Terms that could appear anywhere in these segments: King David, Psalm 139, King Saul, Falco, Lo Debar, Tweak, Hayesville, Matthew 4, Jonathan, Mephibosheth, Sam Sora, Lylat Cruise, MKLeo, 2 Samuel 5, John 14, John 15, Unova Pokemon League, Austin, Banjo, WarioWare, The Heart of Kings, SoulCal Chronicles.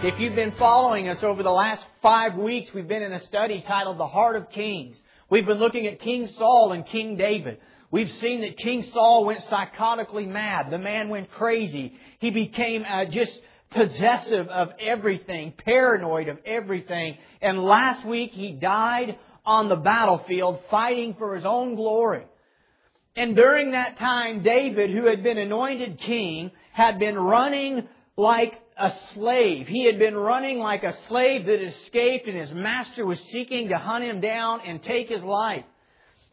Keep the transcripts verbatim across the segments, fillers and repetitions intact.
If you've been following us over the last five weeks, we've been in a study titled The Heart of Kings. We've been looking at King Saul and King David. We've seen that King Saul went psychotically mad. The man went crazy. He became uh, just possessive of everything, paranoid of everything. And last week he died on the battlefield fighting for his own glory. And during that time, David, who had been anointed king, had been running like a slave. He had been running like a slave that escaped, and his master was seeking to hunt him down and take his life.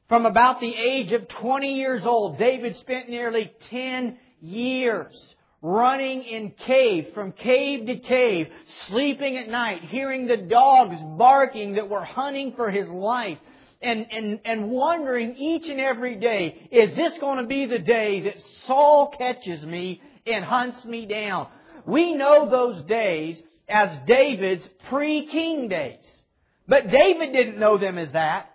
From about the age of twenty years old, David spent nearly ten years running in cave, from cave to cave, sleeping at night, hearing the dogs barking that were hunting for his life, and, and, and wondering each and every day, is this going to be the day that Saul catches me and hunts me down? We know those days as David's pre-king days. But David didn't know them as that.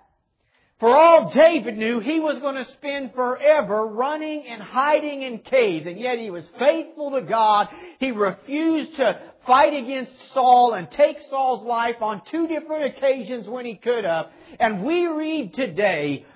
For all David knew, he was going to spend forever running and hiding in caves. And yet he was faithful to God. He refused to fight against Saul and take Saul's life on two different occasions when he could have. And we read today,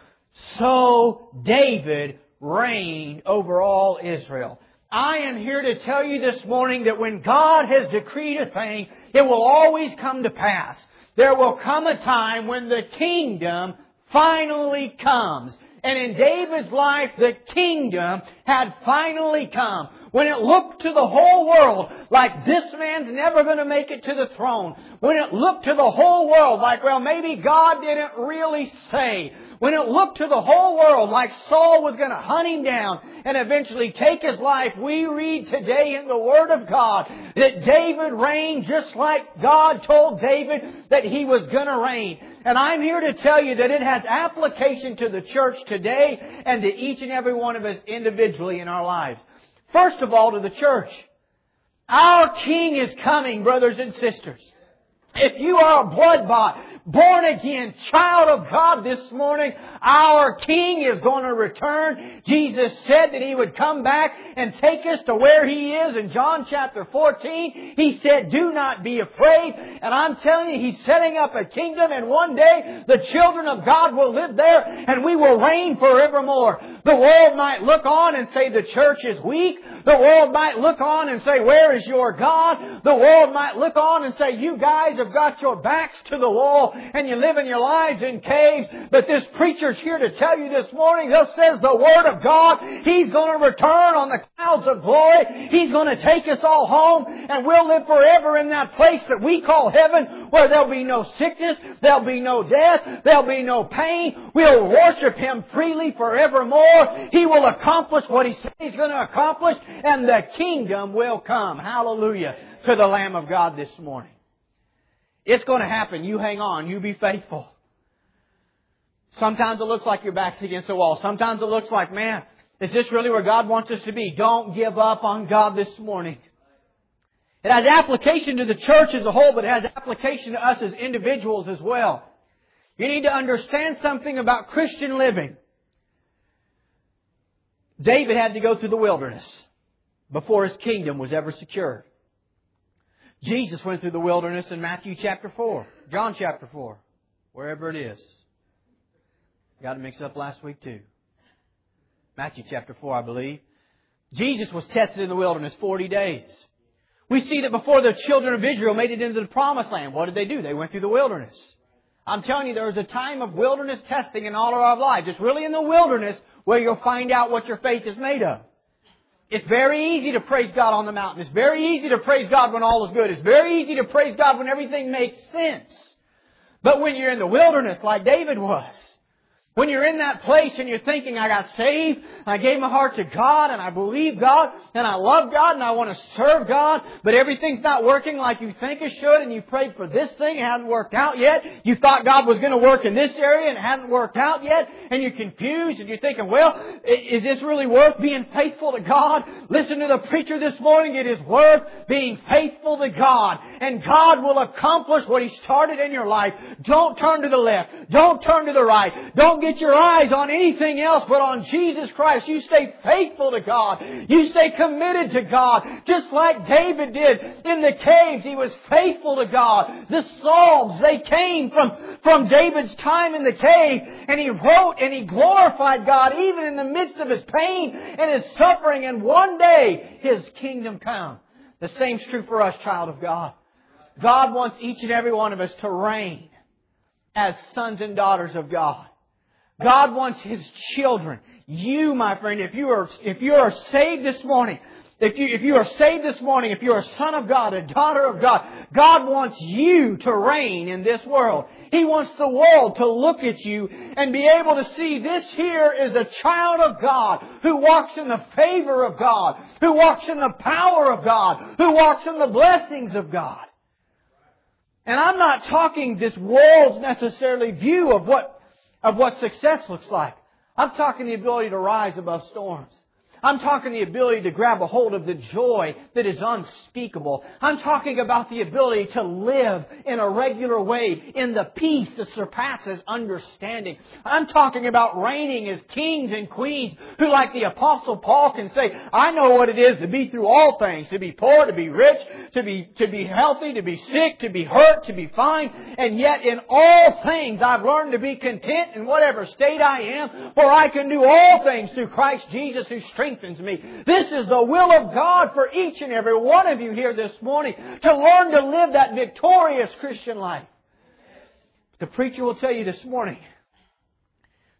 so David reigned over all Israel. I am here to tell you this morning that when God has decreed a thing, it will always come to pass. There will come a time when the kingdom finally comes. And in David's life, the kingdom had finally come. When it looked to the whole world like this man's never going to make it to the throne. When it looked to the whole world like, well, maybe God didn't really say. When it looked to the whole world like Saul was going to hunt him down and eventually take his life, we read today in the Word of God that David reigned just like God told David that he was going to reign. And I'm here to tell you that it has application to the church today and to each and every one of us individually in our lives. First of all, to the church. Our King is coming, brothers and sisters. If you are a blood-bought, born-again child of God this morning, our King is going to return. Jesus said that He would come back and take us to where He is. In John chapter fourteen, He said, do not be afraid. And I'm telling you, He's setting up a kingdom, and one day the children of God will live there and we will reign forevermore. The world might look on and say the church is weak. The world might look on and say, where is your God? The world might look on and say, you guys have got your backs to the wall and you live in your lives in caves. But this preacher's here to tell you this morning, this says the Word of God. He's going to return on the clouds of glory. He's going to take us all home, and we'll live forever in that place that we call heaven, where there'll be no sickness, there'll be no death, there'll be no pain. We'll worship Him freely forevermore. He will accomplish what He said He's going to accomplish, and the kingdom will come. Hallelujah to the Lamb of God this morning. It's going to happen. You hang on. You be faithful. Sometimes it looks like your back's against the wall. Sometimes it looks like, man, is this really where God wants us to be? Don't give up on God this morning. It has application to the church as a whole, but it has application to us as individuals as well. You need to understand something about Christian living. David had to go through the wilderness before his kingdom was ever secured. Jesus went through the wilderness in Matthew chapter four, John chapter four, wherever it is. Got it mixed up last week too. Matthew chapter four, I believe. Jesus was tested in the wilderness forty days. We see that before the children of Israel made it into the promised land, what did they do? They went through the wilderness. I'm telling you, there is a time of wilderness testing in all of our lives. It's really in the wilderness where you'll find out what your faith is made of. It's very easy to praise God on the mountain. It's very easy to praise God when all is good. It's very easy to praise God when everything makes sense. But when you're in the wilderness like David was, when you're in that place and you're thinking, I got saved, I gave my heart to God, and I believe God, and I love God, and I want to serve God, but everything's not working like you think it should, and you prayed for this thing, it hasn't worked out yet. You thought God was going to work in this area, and it hasn't worked out yet, and you're confused, and you're thinking, well, is this really worth being faithful to God? Listen to the preacher this morning, it is worth being faithful to God, and God will accomplish what He started in your life. Don't turn to the left. Don't turn to the right. Don't get your eyes on anything else but on Jesus Christ. You stay faithful to God. You stay committed to God. Just like David did in the caves, he was faithful to God. The Psalms, they came from, from David's time in the cave, and he wrote and he glorified God even in the midst of his pain and his suffering, and one day his kingdom come. The same's true for us, child of God. God wants each and every one of us to reign as sons and daughters of God. God wants His children. You, my friend, if you are if you are saved this morning, if you if you are saved this morning, if you are a son of God, a daughter of God, God wants you to reign in this world. He wants the world to look at you and be able to see this here is a child of God who walks in the favor of God, who walks in the power of God, who walks in the blessings of God. And I'm not talking this world's necessarily view of what, of what success looks like. I'm talking the ability to rise above storms. I'm talking the ability to grab a hold of the joy that is unspeakable. I'm talking about the ability to live in a regular way in the peace that surpasses understanding. I'm talking about reigning as kings and queens who, like the Apostle Paul, can say, I know what it is to be through all things, to be poor, to be rich, to be, to be healthy, to be sick, to be hurt, to be fine. And yet in all things I've learned to be content in whatever state I am, for I can do all things through Christ Jesus who strengthens me. This is the will of God for each and every one of you here this morning, to learn to live that victorious Christian life. The preacher will tell you this morning,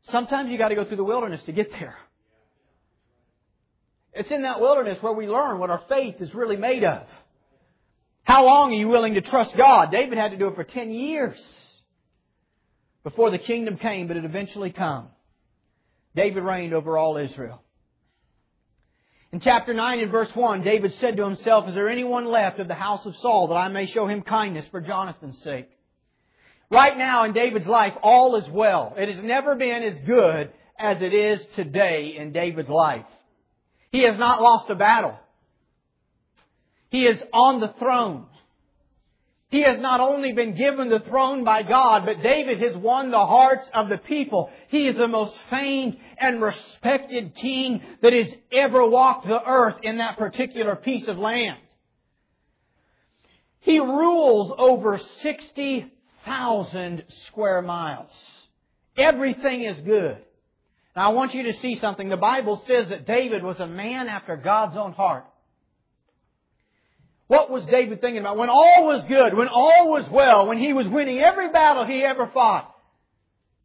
sometimes you got to go through the wilderness to get there. It's in that wilderness where we learn what our faith is really made of. How long are you willing to trust God? David had to do it for ten years before the kingdom came, but it eventually came. David reigned over all Israel. In chapter nine and verse one, David said to himself, is there anyone left of the house of Saul that I may show him kindness for Jonathan's sake? Right now in David's life, all is well. It has never been as good as it is today in David's life. He has not lost a battle. He is on the throne. He has not only been given the throne by God, but David has won the hearts of the people. He is the most famed and respected king that has ever walked the earth in that particular piece of land. He rules over sixty thousand square miles. Everything is good. Now I want you to see something. The Bible says that David was a man after God's own heart. What was David thinking about? When all was good, when all was well, when he was winning every battle he ever fought,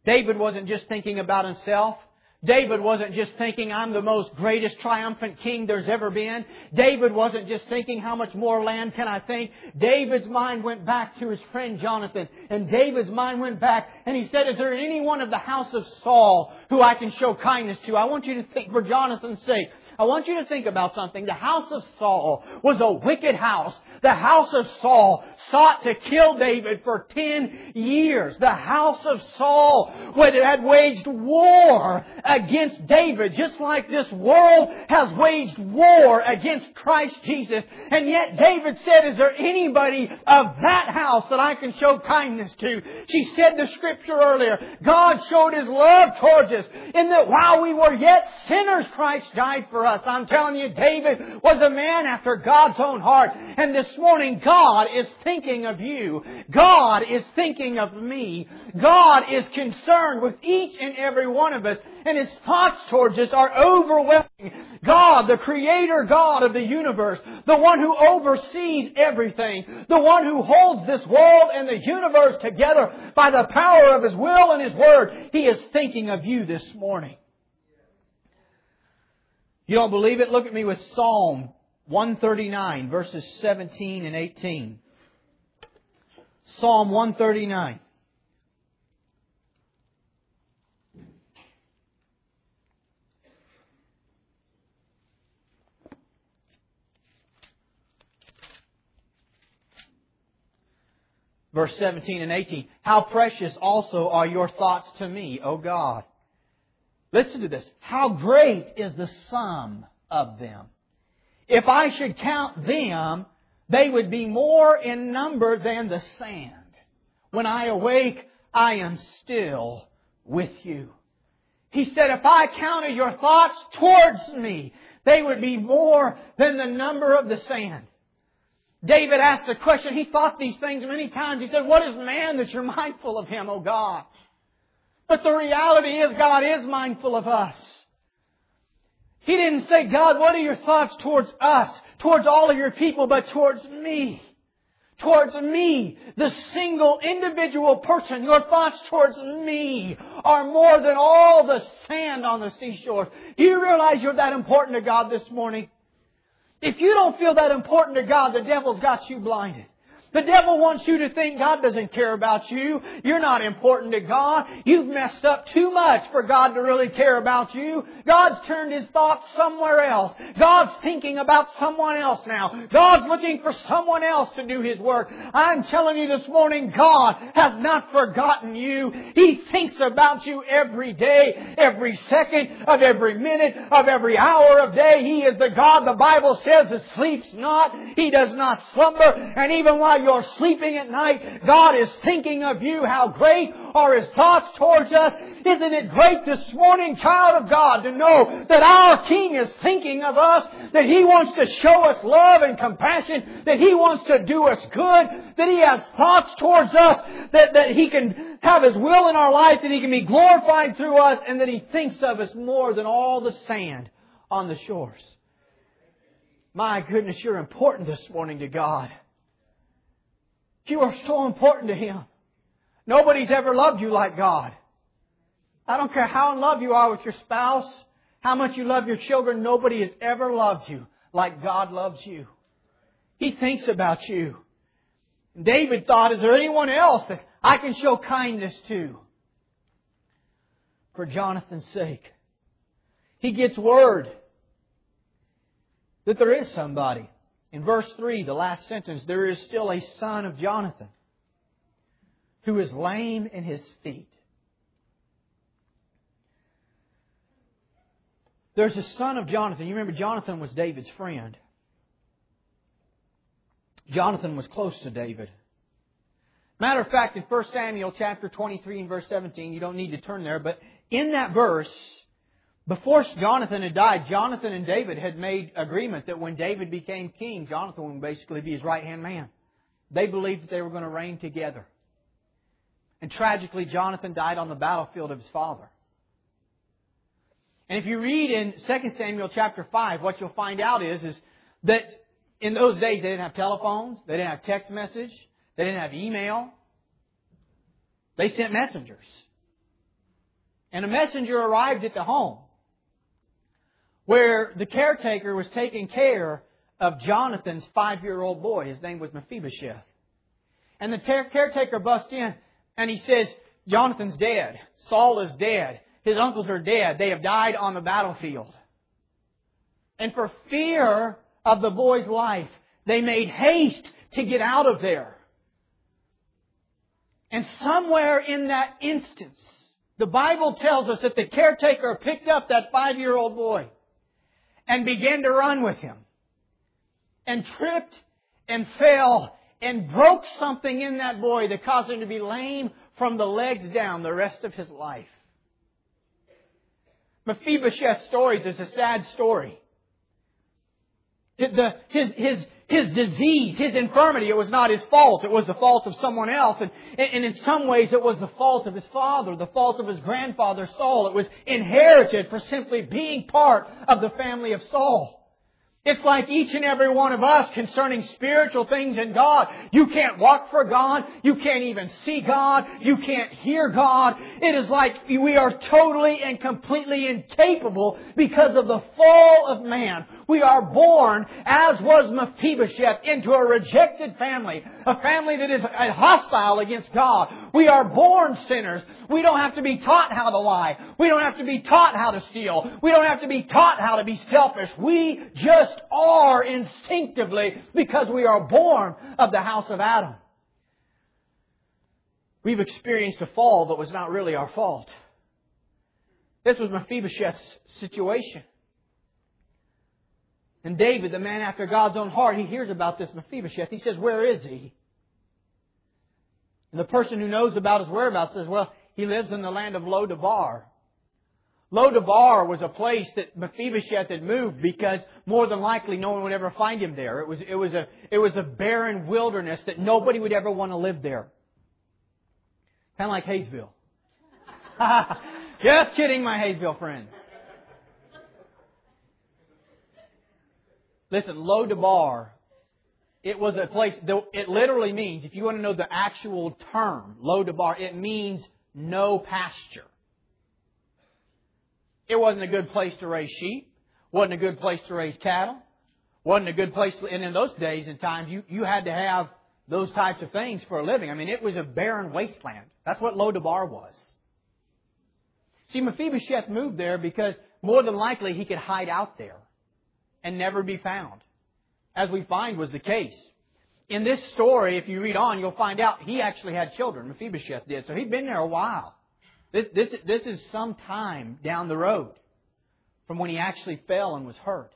David wasn't just thinking about himself. David wasn't just thinking, I'm the most greatest triumphant king there's ever been. David wasn't just thinking, how much more land can I take? David's mind went back to his friend Jonathan. And David's mind went back and he said, is there anyone of the house of Saul who I can show kindness to? I want you to think, for Jonathan's sake, I want you to think about something. The house of Saul was a wicked house. The house of Saul sought to kill David for ten years. The house of Saul had waged war against David, just like this world has waged war against Christ Jesus. And yet David said, is there anybody of that house that I can show kindness to? She said the scripture earlier, God showed His love towards us in that while we were yet sinners, Christ died for us. I'm telling you, David was a man after God's own heart. And this morning, God is thinking of you. God is thinking of me. God is concerned with each and every one of us. And His thoughts towards us are overwhelming. God, the Creator God of the universe, the one who oversees everything, the one who holds this world and the universe together by the power of His will and His Word, He is thinking of you this morning. You don't believe it? Look at me with Psalm one thirty-nine, verses seventeen and eighteen. Psalm one thirty-nine. Verse seventeen and eighteen. How precious also are your thoughts to me, O God. Listen to this. How great is the sum of them. If I should count them, they would be more in number than the sand. When I awake, I am still with you. He said, if I counted your thoughts towards me, they would be more than the number of the sand. David asked the question. He thought these things many times. He said, what is man that you're mindful of him, O God? But the reality is God is mindful of us. He didn't say, God, what are your thoughts towards us, towards all of your people, but towards me? Towards me, the single individual person. Your thoughts towards me are more than all the sand on the seashore. Do you realize you're that important to God this morning? If you don't feel that important to God, the devil's got you blinded. The devil wants you to think God doesn't care about you. You're not important to God. You've messed up too much for God to really care about you. God's turned His thoughts somewhere else. God's thinking about someone else now. God's looking for someone else to do His work. I'm telling you this morning, God has not forgotten you. He thinks about you every day, every second, of every minute, of every hour of day. He is the God, the Bible says, that sleeps not. He does not slumber. And even while you're sleeping at night, God is thinking of you. How great are His thoughts towards us? Isn't it great this morning, child of God, to know that our King is thinking of us, that He wants to show us love and compassion, that He wants to do us good, that He has thoughts towards us, that, that He can have His will in our life, that He can be glorified through us, and that He thinks of us more than all the sand on the shores. My goodness, you're important this morning to God. You are so important to Him. Nobody's ever loved you like God. I don't care how in love you are with your spouse, how much you love your children, nobody has ever loved you like God loves you. He thinks about you. David thought, is there anyone else that I can show kindness to? For Jonathan's sake. He gets word that there is somebody. In verse three, the last sentence, there is still a son of Jonathan who is lame in his feet. There's a son of Jonathan. You remember Jonathan was David's friend. Jonathan was close to David. Matter of fact, in First Samuel chapter twenty-three and verse seventeen, you don't need to turn there, but in that verse, before Jonathan had died, Jonathan and David had made agreement that when David became king, Jonathan would basically be his right-hand man. They believed that they were going to reign together. And tragically, Jonathan died on the battlefield of his father. And if you read in Second Samuel chapter five, what you'll find out is, is that in those days they didn't have telephones, they didn't have text message, they didn't have email. They sent messengers. And a messenger arrived at the home where the caretaker was taking care of Jonathan's five-year-old boy. His name was Mephibosheth. And the caretaker busts in and he says, Jonathan's dead. Saul is dead. His uncles are dead. They have died on the battlefield. And for fear of the boy's life, they made haste to get out of there. And somewhere in that instance, the Bible tells us that the caretaker picked up that five-year-old boy and began to run with him. And tripped and fell and broke something in that boy that caused him to be lame from the legs down the rest of his life. Mephibosheth's stories is a sad story. The, his, his, his disease, his infirmity, it was not his fault. It was the fault of someone else. And, and in some ways it was the fault of his father, the fault of his grandfather Saul. It was inherited for simply being part of the family of Saul. It's like each and every one of us concerning spiritual things in God. You can't walk for God. You can't even see God. You can't hear God. It is like we are totally and completely incapable because of the fall of man. We are born, as was Mephibosheth, into a rejected family. A family that is hostile against God. We are born sinners. We don't have to be taught how to lie. We don't have to be taught how to steal. We don't have to be taught how to be selfish. We just are instinctively because we are born of the house of Adam. We've experienced a fall that was not really our fault. This was Mephibosheth's situation. And David, the man after God's own heart, he hears about this Mephibosheth. He says, where is he? And the person who knows about his whereabouts says, well, he lives in the land of Lo Debar. Lo Debar was a place that Mephibosheth had moved because more than likely no one would ever find him there. It was, it was, a, it was a barren wilderness that nobody would ever want to live there. Kind of like Hayesville. Just kidding, my Hayesville friends. Listen, Lo Debar, it was a place, it literally means, if you want to know the actual term, Lo Debar, it means no pasture. It wasn't a good place to raise sheep. Wasn't a good place to raise cattle. Wasn't a good place. To, and in those days and times, you, you had to have those types of things for a living. I mean, it was a barren wasteland. That's what Lo Debar was. See, Mephibosheth moved there because more than likely he could hide out there and never be found, as we find was the case. In this story, if you read on, you'll find out he actually had children. Mephibosheth did. So he'd been there a while. This, this, this is some time down the road from when he actually fell and was hurt.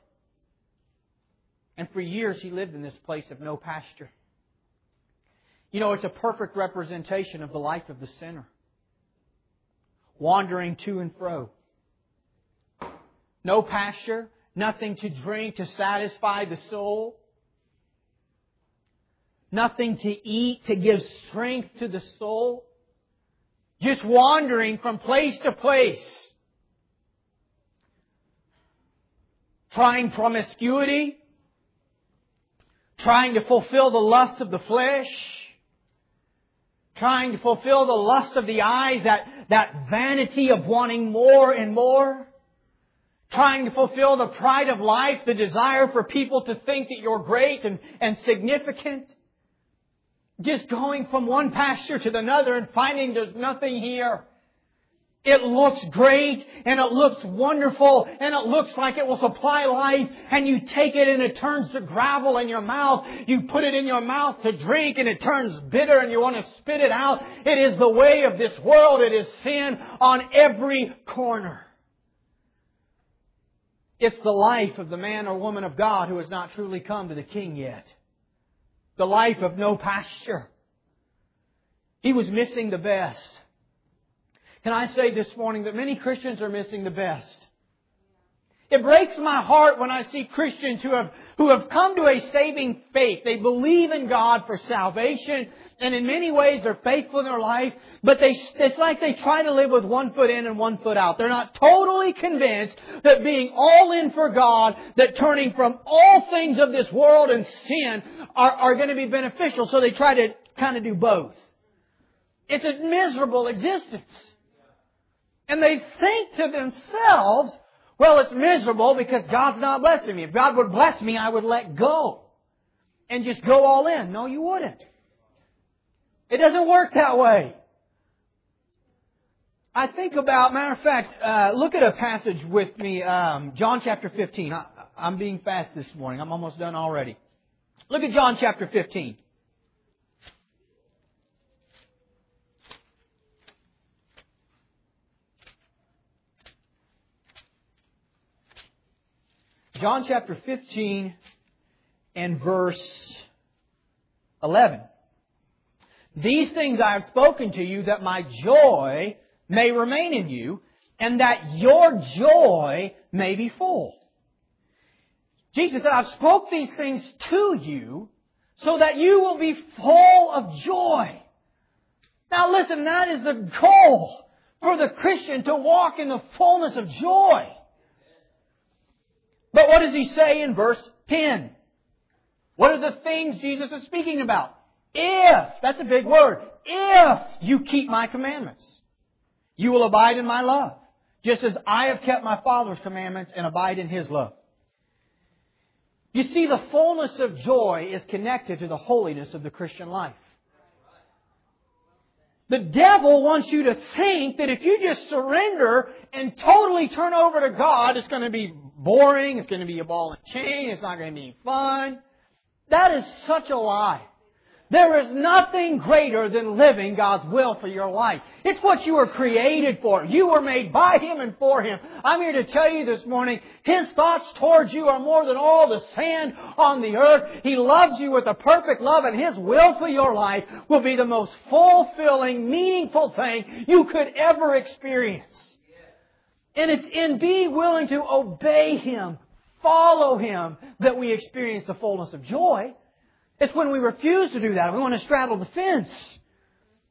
And for years he lived in this place of no pasture. You know, it's a perfect representation of the life of the sinner. Wandering to and fro. No pasture, nothing to drink to satisfy the soul. Nothing to eat to give strength to the soul. Just wandering from place to place. Trying promiscuity. Trying to fulfill the lust of the flesh. Trying to fulfill the lust of the eyes, that, that vanity of wanting more and more. Trying to fulfill the pride of life, the desire for people to think that you're great and, and significant. Just going from one pasture to another and finding there's nothing here. It looks great and it looks wonderful and it looks like it will supply life, and you take it and it turns to gravel in your mouth. You put it in your mouth to drink and it turns bitter and you want to spit it out. It is the way of this world. It is sin on every corner. It's the life of the man or woman of God who has not truly come to the King yet. The life of no pasture. He was missing the best. Can I say this morning that many Christians are missing the best? It breaks my heart when I see Christians who have, who have come to a saving faith. They believe in God for salvation, and in many ways they're faithful in their life, but they, it's like they try to live with one foot in and one foot out. They're not totally convinced that being all in for God, that turning from all things of this world and sin are, are going to be beneficial, so they try to kind of do both. It's a miserable existence. And they think to themselves, well, it's miserable because God's not blessing me. If God would bless me, I would let go and just go all in. No, you wouldn't. It doesn't work that way. I think about, matter of fact, uh, look at a passage with me, um, John chapter fifteen. I, I'm being fast this morning. I'm almost done already. Look at John chapter fifteen. John chapter fifteen and verse eleven. These things I have spoken to you, that my joy may remain in you, and that your joy may be full. Jesus said, I've spoke these things to you, so that you will be full of joy. Now listen, that is the goal for the Christian, to walk in the fullness of joy. But what does he say in verse ten? What are the things Jesus is speaking about? If, that's a big word, if you keep my commandments, you will abide in my love, just as I have kept my Father's commandments and abide in His love. You see, the fullness of joy is connected to the holiness of the Christian life. The devil wants you to think that if you just surrender and totally turn over to God, it's going to be boring, it's going to be a ball and chain, it's not going to be fun. That is such a lie. There is nothing greater than living God's will for your life. It's what you were created for. You were made by Him and for Him. I'm here to tell you this morning, His thoughts towards you are more than all the sand on the earth. He loves you with a perfect love, and His will for your life will be the most fulfilling, meaningful thing you could ever experience. And it's in being willing to obey Him, follow Him, that we experience the fullness of joy. It's when we refuse to do that, we want to straddle the fence,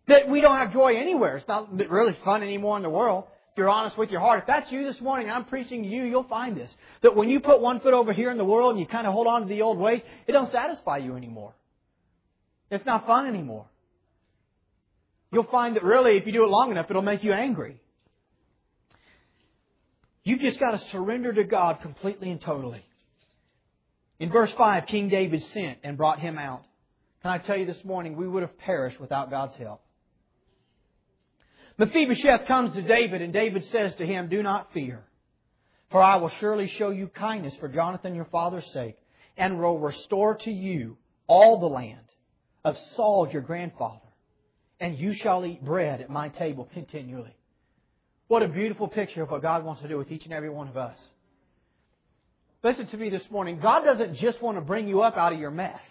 that we don't have joy anywhere. It's not really fun anymore in the world. If you're honest with your heart, if that's you this morning, I'm preaching to you, you'll find this. That when you put one foot over here in the world and you kind of hold on to the old ways, it don't satisfy you anymore. It's not fun anymore. You'll find that really, if you do it long enough, it'll make you angry. You've just got to surrender to God completely and totally. In verse five, King David sent and brought him out. Can I tell you this morning, we would have perished without God's help. Mephibosheth comes to David, and David says to him, "Do not fear, for I will surely show you kindness for Jonathan your father's sake, and will restore to you all the land of Saul your grandfather, and you shall eat bread at my table continually." What a beautiful picture of what God wants to do with each and every one of us. Listen to me this morning. God doesn't just want to bring you up out of your mess.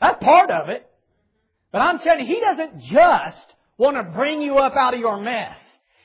That's part of it. But I'm telling you, He doesn't just want to bring you up out of your mess.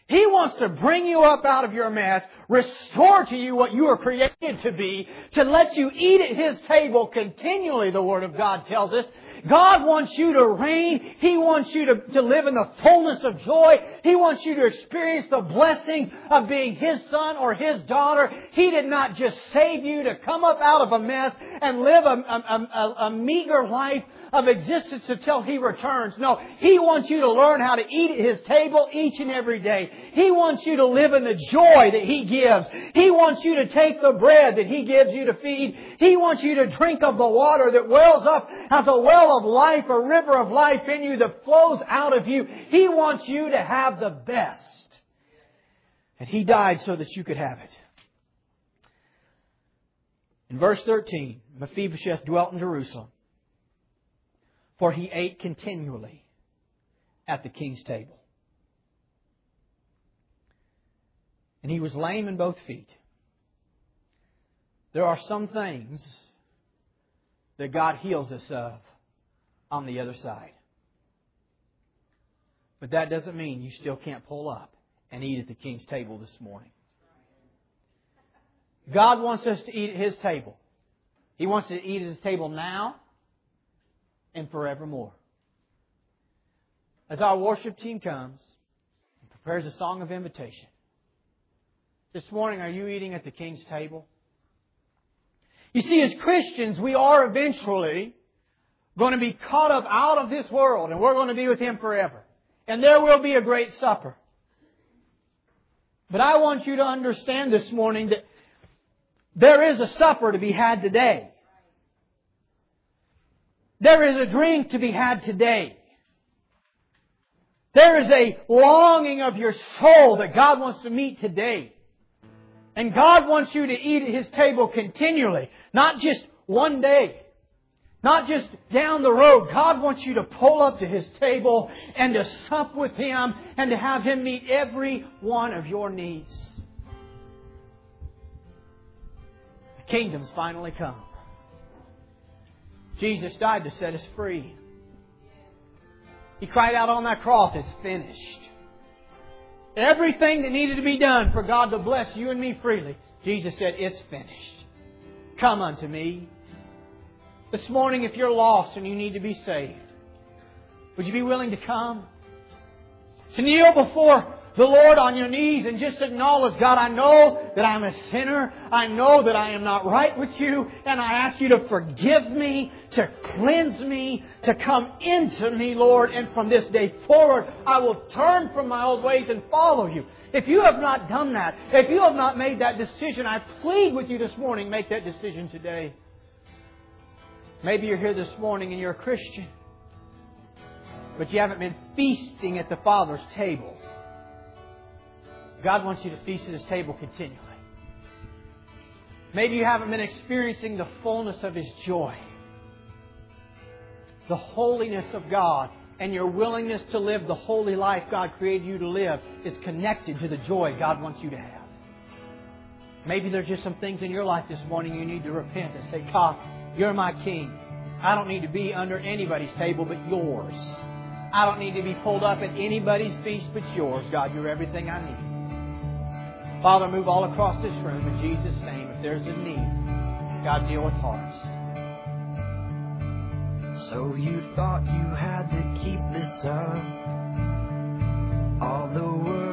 He wants to bring you up out of your mess, restore to you what you were created to be, to let you eat at His table continually, the Word of God tells us. God wants you to reign. He wants you to, to live in the fullness of joy. He wants you to experience the blessing of being His son or His daughter. He did not just save you to come up out of a mess and live a, a, a, a meager life of existence until He returns. No, He wants you to learn how to eat at His table each and every day. He wants you to live in the joy that He gives. He wants you to take the bread that He gives you to feed. He wants you to drink of the water that wells up as a well of life, a river of life in you that flows out of you. He wants you to have the best. And He died so that you could have it. In verse thirteen, Mephibosheth dwelt in Jerusalem, for he ate continually at the king's table. And he was lame in both feet. There are some things that God heals us of on the other side. But that doesn't mean you still can't pull up and eat at the king's table this morning. God wants us to eat at His table. He wants to eat at His table now and forevermore. As our worship team comes and prepares a song of invitation, this morning, are you eating at the king's table? You see, as Christians, we are eventually going to be caught up out of this world, and we're going to be with Him forever. And there will be a great supper. But I want you to understand this morning that there is a supper to be had today. There is a drink to be had today. There is a longing of your soul that God wants to meet today. And God wants you to eat at His table continually. Not just one day. Not just down the road. God wants you to pull up to His table and to sup with Him and to have Him meet every one of your needs. The kingdom's finally come. Jesus died to set us free. He cried out on that cross, "It's finished." Everything that needed to be done for God to bless you and me freely, Jesus said, "It's finished. Come unto me." This morning, if you're lost and you need to be saved, would you be willing to come? To kneel before the Lord on your knees and just acknowledge, "God, I know that I'm a sinner. I know that I am not right with You. And I ask You to forgive me, to cleanse me, to come into me, Lord. And from this day forward, I will turn from my old ways and follow You." If you have not done that, if you have not made that decision, I plead with you this morning, make that decision today. Maybe you're here this morning and you're a Christian, but you haven't been feasting at the Father's table. God wants you to feast at His table continually. Maybe you haven't been experiencing the fullness of His joy, the holiness of God, and your willingness to live the holy life God created you to live is connected to the joy God wants you to have. Maybe there's just some things in your life this morning you need to repent and say, "God, You're my King. I don't need to be under anybody's table but Yours. I don't need to be pulled up at anybody's feast but Yours. God, You're everything I need." Father, move all across this room in Jesus' name. If there's a need, God, deal with hearts. So you thought you had to keep this up. All the world.